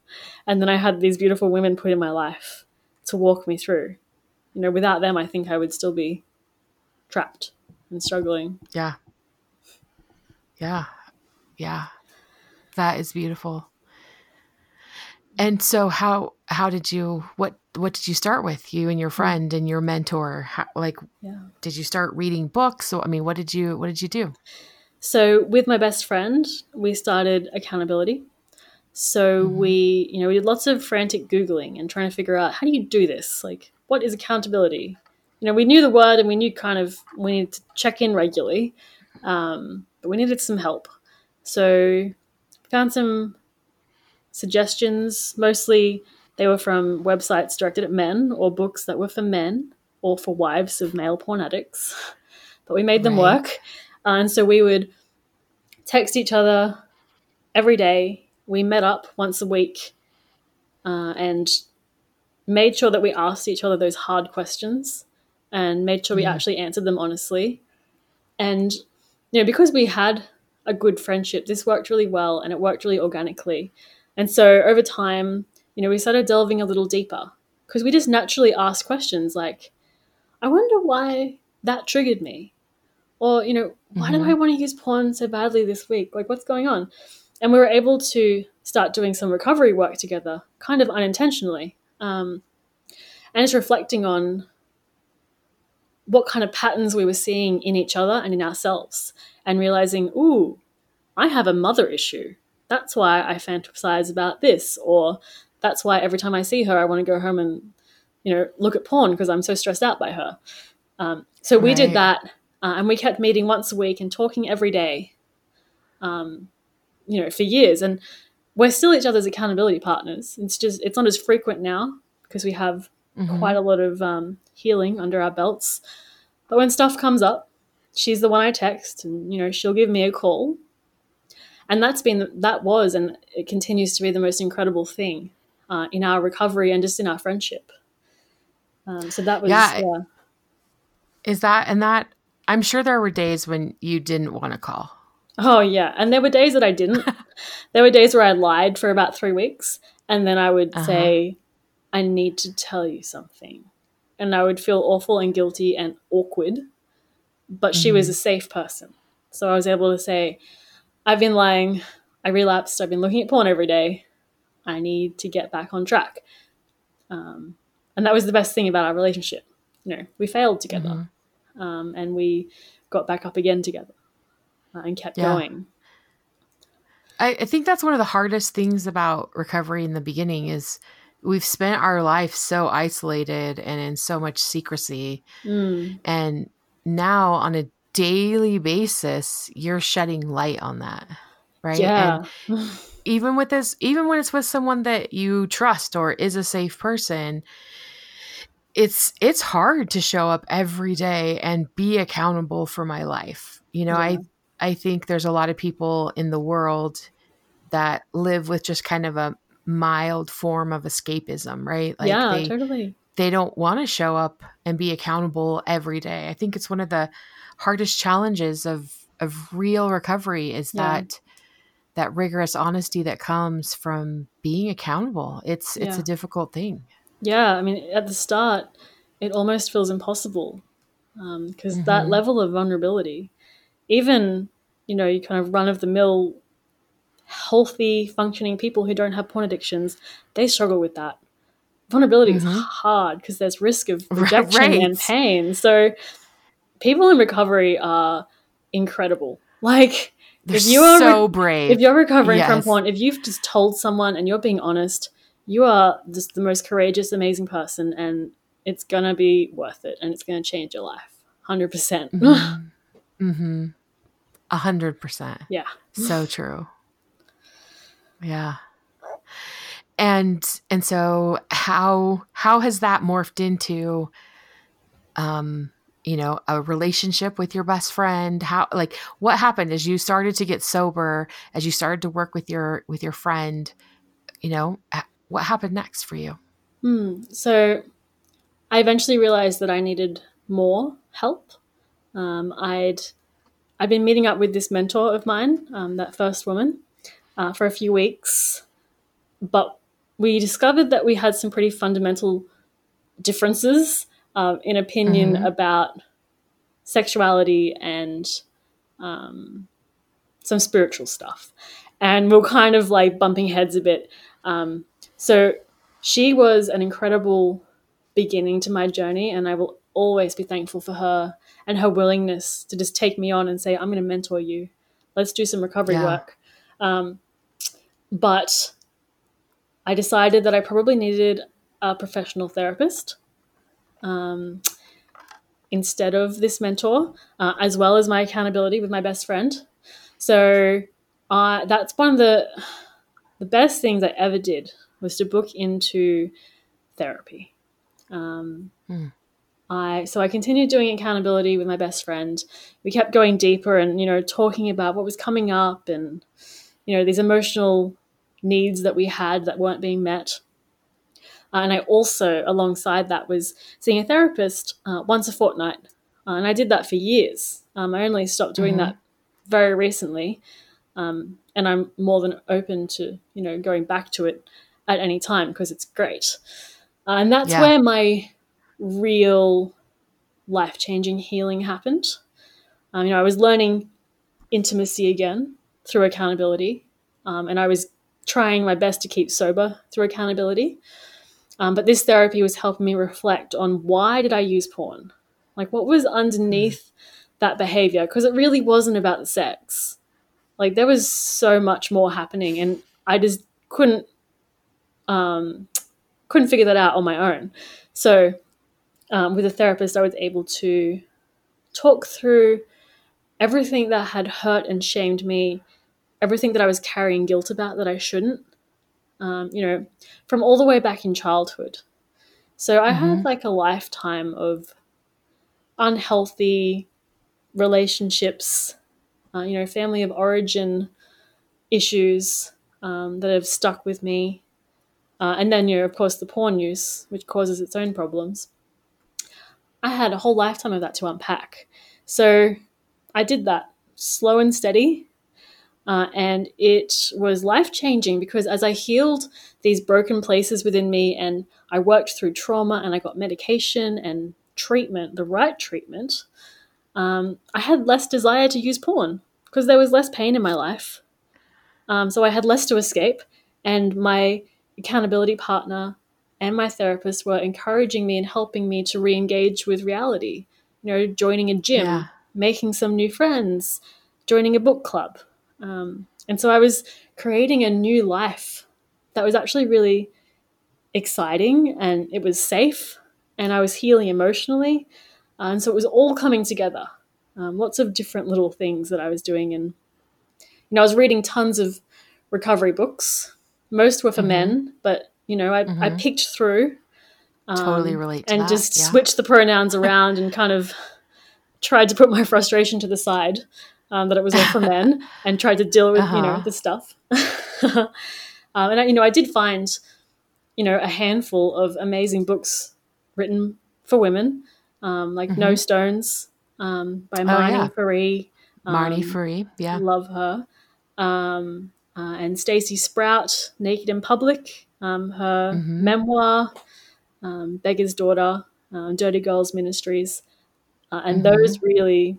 And then I had these beautiful women put in my life to walk me through. You know, without them, I think I would still be trapped and struggling. Yeah. Yeah. Yeah. That is beautiful. And so how, how did you, what, what did you start with, you and your friend and your mentor? How, like, yeah. did you start reading books? So, I mean, what did you, what did you do? So with my best friend, we started accountability. So mm-hmm. we, you know, we did lots of frantic Googling and trying to figure out, how do you do this? Like, what is accountability? You know, we knew the word and we knew kind of we needed to check in regularly, um, but we needed some help. So found some suggestions. Mostly they were from websites directed at men or books that were for men or for wives of male porn addicts. But we made them right. work. And so we would text each other every day. We met up once a week uh, and made sure that we asked each other those hard questions and made sure we yeah. actually answered them honestly. And, you know, because we had a good friendship, this worked really well and it worked really organically. And so over time, you know, we started delving a little deeper because we just naturally asked questions like, I wonder why that triggered me. Or, you know, why mm-hmm. do I want to use porn so badly this week? Like, what's going on? And we were able to start doing some recovery work together, kind of unintentionally. Um, and it's reflecting on what kind of patterns we were seeing in each other and in ourselves and realizing, ooh, I have a mother issue. That's why I fantasize about this. Or that's why every time I see her, I want to go home and, you know, look at porn because I'm so stressed out by her. Um, so we right. did that. Uh, and we kept meeting once a week and talking every day, um, you know, for years. And we're still each other's accountability partners. It's just, it's not as frequent now because we have mm-hmm. quite a lot of um, healing under our belts. But when stuff comes up, she's the one I text and, you know, she'll give me a call. And that's been, that was, and it continues to be the most incredible thing uh, in our recovery and just in our friendship. Um, so that was, yeah. yeah. Is that, and that, I'm sure there were days when you didn't want to call. Oh, yeah. And there were days that I didn't. There were days where I lied for about three weeks and then I would uh-huh. say, I need to tell you something. And I would feel awful and guilty and awkward. But mm-hmm. she was a safe person. So I was able to say, I've been lying. I relapsed. I've been looking at porn every day. I need to get back on track. Um, and that was the best thing about our relationship. You know, we failed together. Mm-hmm. Um, and we got back up again together uh, and kept yeah. going. I, I think that's one of the hardest things about recovery in the beginning is we've spent our life so isolated and in so much secrecy. Mm. And now on a daily basis, you're shedding light on that, right? Yeah. And even with this, even when it's with someone that you trust or is a safe person, It's it's hard to show up every day and be accountable for my life. You know, yeah. I, I think there's a lot of people in the world that live with just kind of a mild form of escapism, right? Like yeah, they, totally. They don't want to show up and be accountable every day. I think it's one of the hardest challenges of, of real recovery is yeah. that that rigorous honesty that comes from being accountable. It's It's yeah. a difficult thing. Yeah, I mean, at the start, it almost feels impossible um, because mm-hmm. that level of vulnerability, even, you know, you kind of run-of-the-mill, healthy, functioning people who don't have porn addictions, they struggle with that. Vulnerability mm-hmm. is hard because there's risk of rejection right. and pain. So people in recovery are incredible. Like, they're if you are so re- brave. If you're recovering yes. from porn, if you've just told someone and you're being honest, you are just the most courageous, amazing person, and it's going to be worth it, and it's going to change your life, one hundred percent. Mm-hmm. mm-hmm. one hundred percent. Yeah. So true. Yeah. And and so how how has that morphed into, um, you know, a relationship with your best friend? How, like, what happened as you started to get sober, as you started to work with your with your friend, you know, what happened next for you? Mm, so I eventually realized that I needed more help. Um, I'd I'd been meeting up with this mentor of mine, um, that first woman, uh, for a few weeks. But we discovered that we had some pretty fundamental differences uh, in opinion mm-hmm. about sexuality and um, some spiritual stuff. And we were kind of like bumping heads a bit. Um, so she was an incredible beginning to my journey, and I will always be thankful for her and her willingness to just take me on and say, I'm going to mentor you. Let's do some recovery yeah. work. Um, but I decided that I probably needed a professional therapist um, instead of this mentor, uh, as well as my accountability with my best friend. So uh, that's one of the... The best things I ever did was to book into therapy. Um, mm. I so I continued doing accountability with my best friend. We kept going deeper and, you know, talking about what was coming up and, you know, these emotional needs that we had that weren't being met. Uh, and I also, alongside that, was seeing a therapist uh, once a fortnight. Uh, and I did that for years. Um, I only stopped doing mm-hmm. that very recently. Um, and I'm more than open to, you know, going back to it at any time because it's great. Uh, and that's yeah. where my real life-changing healing happened. Um, you know, I was learning intimacy again through accountability, um, and I was trying my best to keep sober through accountability. Um, but this therapy was helping me reflect on why did I use porn? Like, what was underneath that behavior? Because it really wasn't about the sex. Like, there was so much more happening, and I just couldn't um, couldn't figure that out on my own. So um, with a therapist, I was able to talk through everything that had hurt and shamed me, everything that I was carrying guilt about that I shouldn't, um, you know, from all the way back in childhood. So I mm-hmm. had, like, a lifetime of unhealthy relationships, Uh, you know, family of origin issues um, that have stuck with me. Uh, and then, you know, of course, the porn use, which causes its own problems. I had a whole lifetime of that to unpack. So I did that slow and steady. Uh, and it was life-changing, because as I healed these broken places within me and I worked through trauma and I got medication and treatment, the right treatment, um, I had less desire to use porn because there was less pain in my life. Um, so I had less to escape, and my accountability partner and my therapist were encouraging me and helping me to re-engage with reality, you know, joining a gym, yeah. making some new friends, joining a book club. Um, and so I was creating a new life that was actually really exciting, and it was safe, and I was healing emotionally. Uh, and so it was all coming together, um, lots of different little things that I was doing. And, you know, I was reading tons of recovery books. Most were for mm-hmm. men, but, you know, I, mm-hmm. I picked through um, totally relate to and that. just yeah. switched the pronouns around and kind of tried to put my frustration to the side. Um, that it was all for men, and tried to deal with, uh-huh. you know, the stuff. um, and, I, you know, I did find, you know, a handful of amazing books written for women, um, like mm-hmm. No Stones um, by Marnie oh, yeah. Ferree. Um, Marnie Ferree, yeah. Love her. Um, uh, and Stacey Sprout, Naked in Public, um, her mm-hmm. memoir, um, Beggar's Daughter, um, Dirty Girls Ministries. Uh, and mm-hmm. those really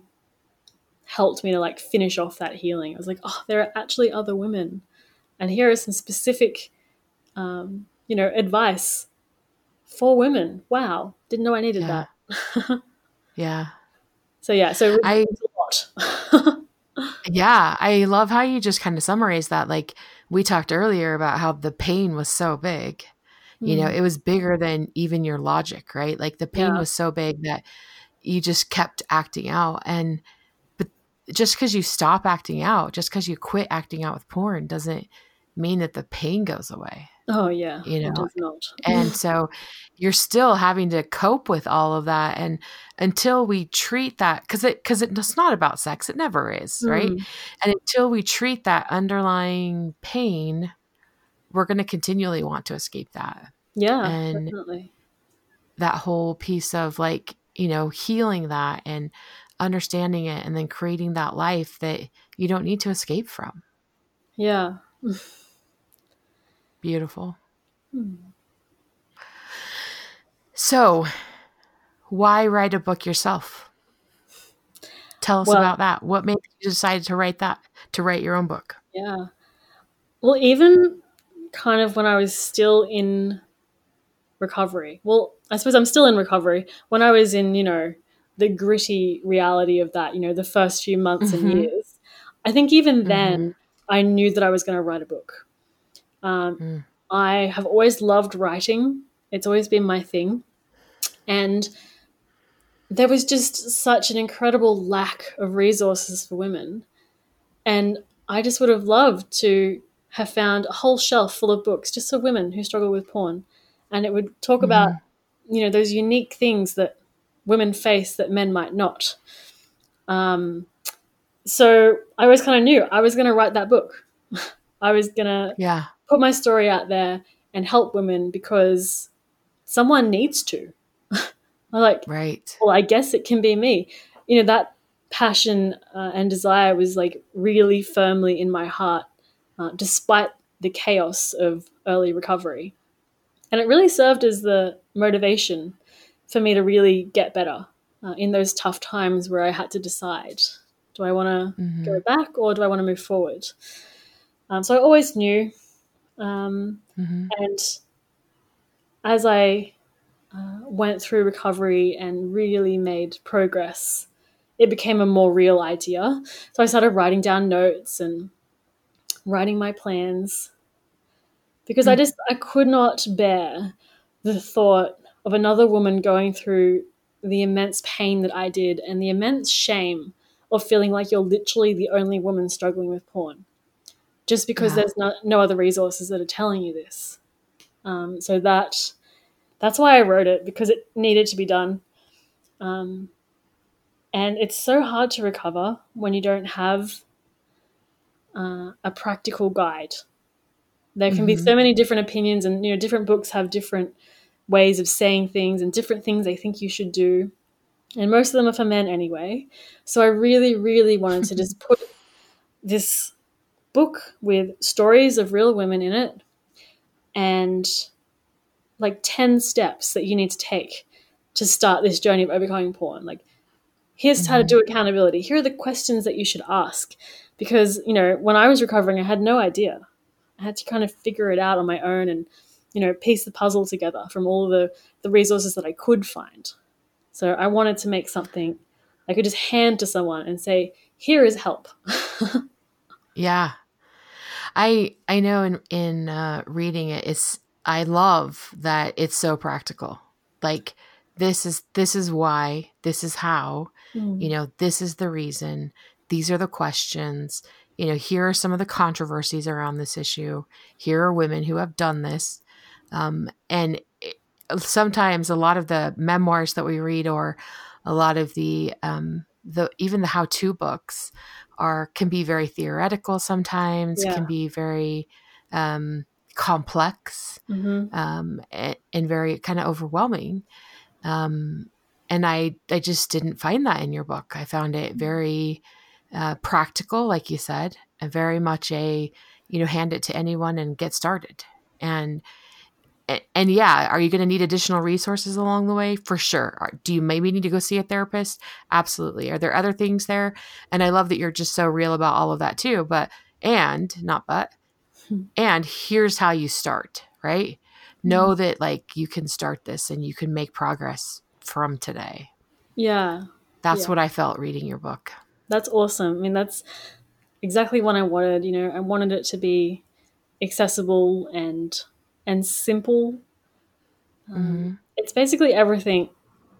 helped me to like finish off that healing. I was like, oh, there are actually other women, and here is some specific, um, you know, advice for women. Wow, didn't know I needed yeah. that. yeah. So yeah, so I a lot. yeah, I love how you just kind of summarize that. Like we talked earlier about how the pain was so big, mm. you know, it was bigger than even your logic, right? Like the pain yeah. was so big that you just kept acting out. And just because you stop acting out, just because you quit acting out with porn, doesn't mean that the pain goes away. Oh yeah, you know, it does not. And so you're still having to cope with all of that, and until we treat that, because it because it, it's not about sex, it never is, right? Mm. And until we treat that underlying pain, we're going to continually want to escape that. Yeah, and definitely. That whole piece of like you know healing that and understanding it, and then creating that life that you don't need to escape from. Yeah. Beautiful. Mm. So why write a book yourself? Tell us well, about that. What made you decide to write that, to write your own book? Yeah. Well, even kind of when I was still in recovery, well, I suppose I'm still in recovery. When I was in, you know, the gritty reality of that, you know, the first few months mm-hmm. and years, I think even then mm-hmm. I knew that I was going to write a book. Um, mm. I have always loved writing. It's always been my thing. And there was just such an incredible lack of resources for women. And I just would have loved to have found a whole shelf full of books just for women who struggle with porn. And it would talk mm. about, you know, those unique things that women face that men might not. Um, so I always kind of knew I was going to write that book. I was going to yeah. put my story out there and help women, because someone needs to. I'm like, right. well, I guess it can be me. You know, that passion uh, and desire was like really firmly in my heart, uh, despite the chaos of early recovery. And it really served as the motivation for me to really get better uh, in those tough times where I had to decide, do I want to mm-hmm. go back, or do I want to move forward? Um, so I always knew. Um, mm-hmm. And as I uh, went through recovery and really made progress, it became a more real idea. So I started writing down notes and writing my plans, because mm-hmm. I just, I could not bear the thought of another woman going through the immense pain that I did, and the immense shame of feeling like you're literally the only woman struggling with porn, just because yeah. there's no, no other resources that are telling you this. Um, so that that's why I wrote it, because it needed to be done. Um, and it's so hard to recover when you don't have uh, a practical guide. There can mm-hmm. be so many different opinions, and you know different books have different ways of saying things and different things they think you should do. And most of them are for men anyway. So I really, really wanted to just put this book with stories of real women in it and like ten steps that you need to take to start this journey of overcoming porn. Like, here's mm-hmm. how to do accountability. Here are the questions that you should ask. Because, you know, when I was recovering, I had no idea. I had to kind of figure it out on my own and, you know, piece the puzzle together from all the, the resources that I could find. So I wanted to make something I could just hand to someone and say, here is help. Yeah. I I know in, in uh, reading it, it's, I love that it's so practical. Like, this is, this is why, this is how, mm. you know, this is the reason, these are the questions, you know, here are some of the controversies around this issue. Here are women who have done this. Um, and it, sometimes a lot of the memoirs that we read, or a lot of the, um, the, even the how-to books are, can be very theoretical sometimes, yeah. can be very, um, complex, mm-hmm. um, and, and very kind of overwhelming. Um, and I, I just didn't find that in your book. I found it very, uh, practical, like you said, and very much a, you know, hand it to anyone and get started. And, and, and yeah, are you going to need additional resources along the way? For sure. Do you maybe need to go see a therapist? Absolutely. Are there other things there? And I love that you're just so real about all of that too, but, and not, but, hmm. and here's how you start, right? Know that, like, you can start this and you can make progress from today. Yeah. That's yeah. what I felt reading your book. That's awesome. I mean, that's exactly what I wanted. You know, I wanted it to be accessible and, and simple. Um, mm-hmm. It's basically everything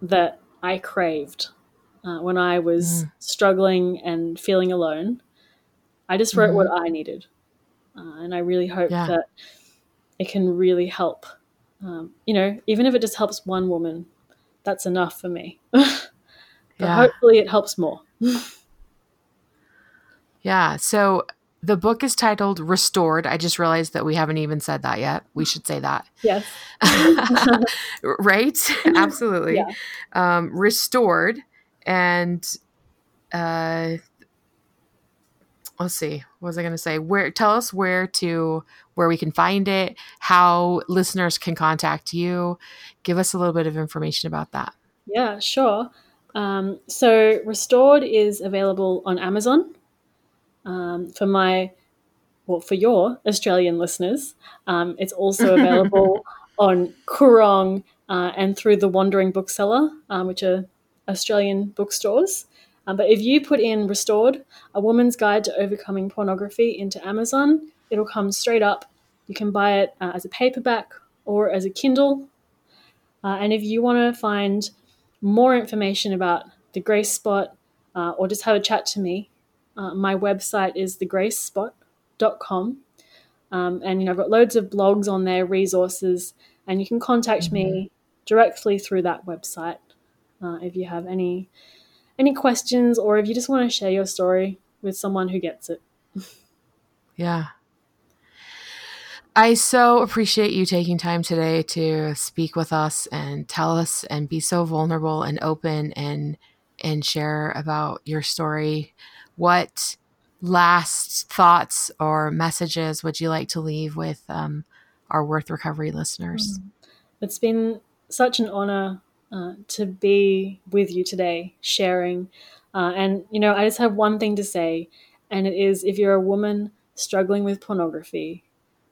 that I craved uh, when I was mm. struggling and feeling alone. I just wrote mm-hmm. what I needed. Uh, and I really hope yeah. that it can really help. Um, you know, even if it just helps one woman, that's enough for me. But yeah. hopefully it helps more. Yeah. So the book is titled Restored. I just realized that we haven't even said that yet. We should say that. Yes. Right? Absolutely. Yeah. Um, Restored. And uh, let's see. What was I going to say? Where? Tell us where to... where we can find it, how listeners can contact you. Give us a little bit of information about that. Yeah, sure. Um, so Restored is available on Amazon um, for my, well, for your Australian listeners. Um, it's also available on Koorong uh, and through the Wandering Bookseller, um, which are Australian bookstores. Um, but if you put in Restored, A Woman's Guide to Overcoming Pornography into Amazon, it'll come straight up. You can buy it uh, as a paperback or as a Kindle. Uh, and if you want to find more information about The Grace Spot uh, or just have a chat to me, uh, my website is the grace spot dot com. Um, and, you know, I've got loads of blogs on there, resources, and you can contact mm-hmm. me directly through that website uh, if you have any any questions, or if you just want to share your story with someone who gets it. Yeah. I so appreciate you taking time today to speak with us and tell us and be so vulnerable and open and and share about your story. What last thoughts or messages would you like to leave with um, our Worth Recovery listeners? It's been such an honor uh, to be with you today, sharing. Uh, and, you know, I just have one thing to say, and it is, if you're a woman struggling with pornography,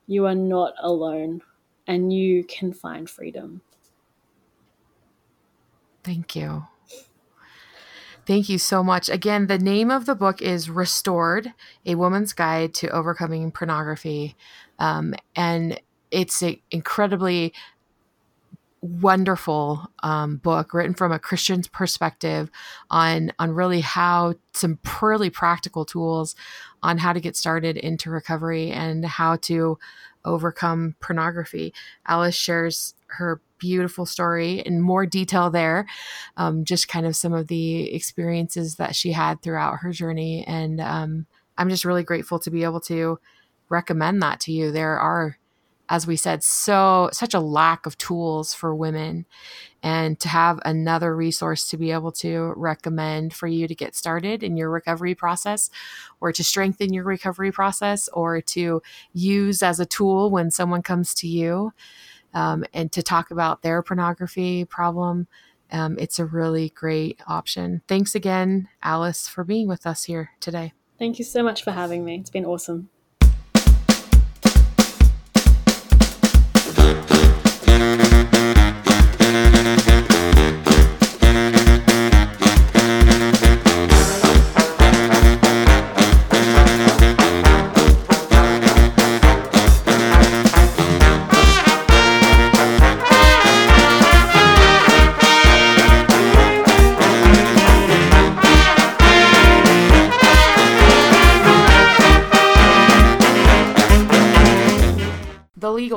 you are not alone, and you can find freedom. Thank you. Thank you so much. Again, the name of the book is Restored, A Woman's Guide to Overcoming Pornography. Um, and it's an incredibly wonderful um, book written from a Christian's perspective on, on really how some purely practical tools on how to get started into recovery and how to overcome pornography. Alice shares her beautiful story in more detail there. Um, just kind of some of the experiences that she had throughout her journey. And um, I'm just really grateful to be able to recommend that to you. There are as we said, so such a lack of tools for women, and to have another resource to be able to recommend for you to get started in your recovery process, or to strengthen your recovery process, or to use as a tool when someone comes to you, um, and to talk about their pornography problem. Um, it's a really great option. Thanks again, Alice, for being with us here today. Thank you so much for having me. It's been awesome.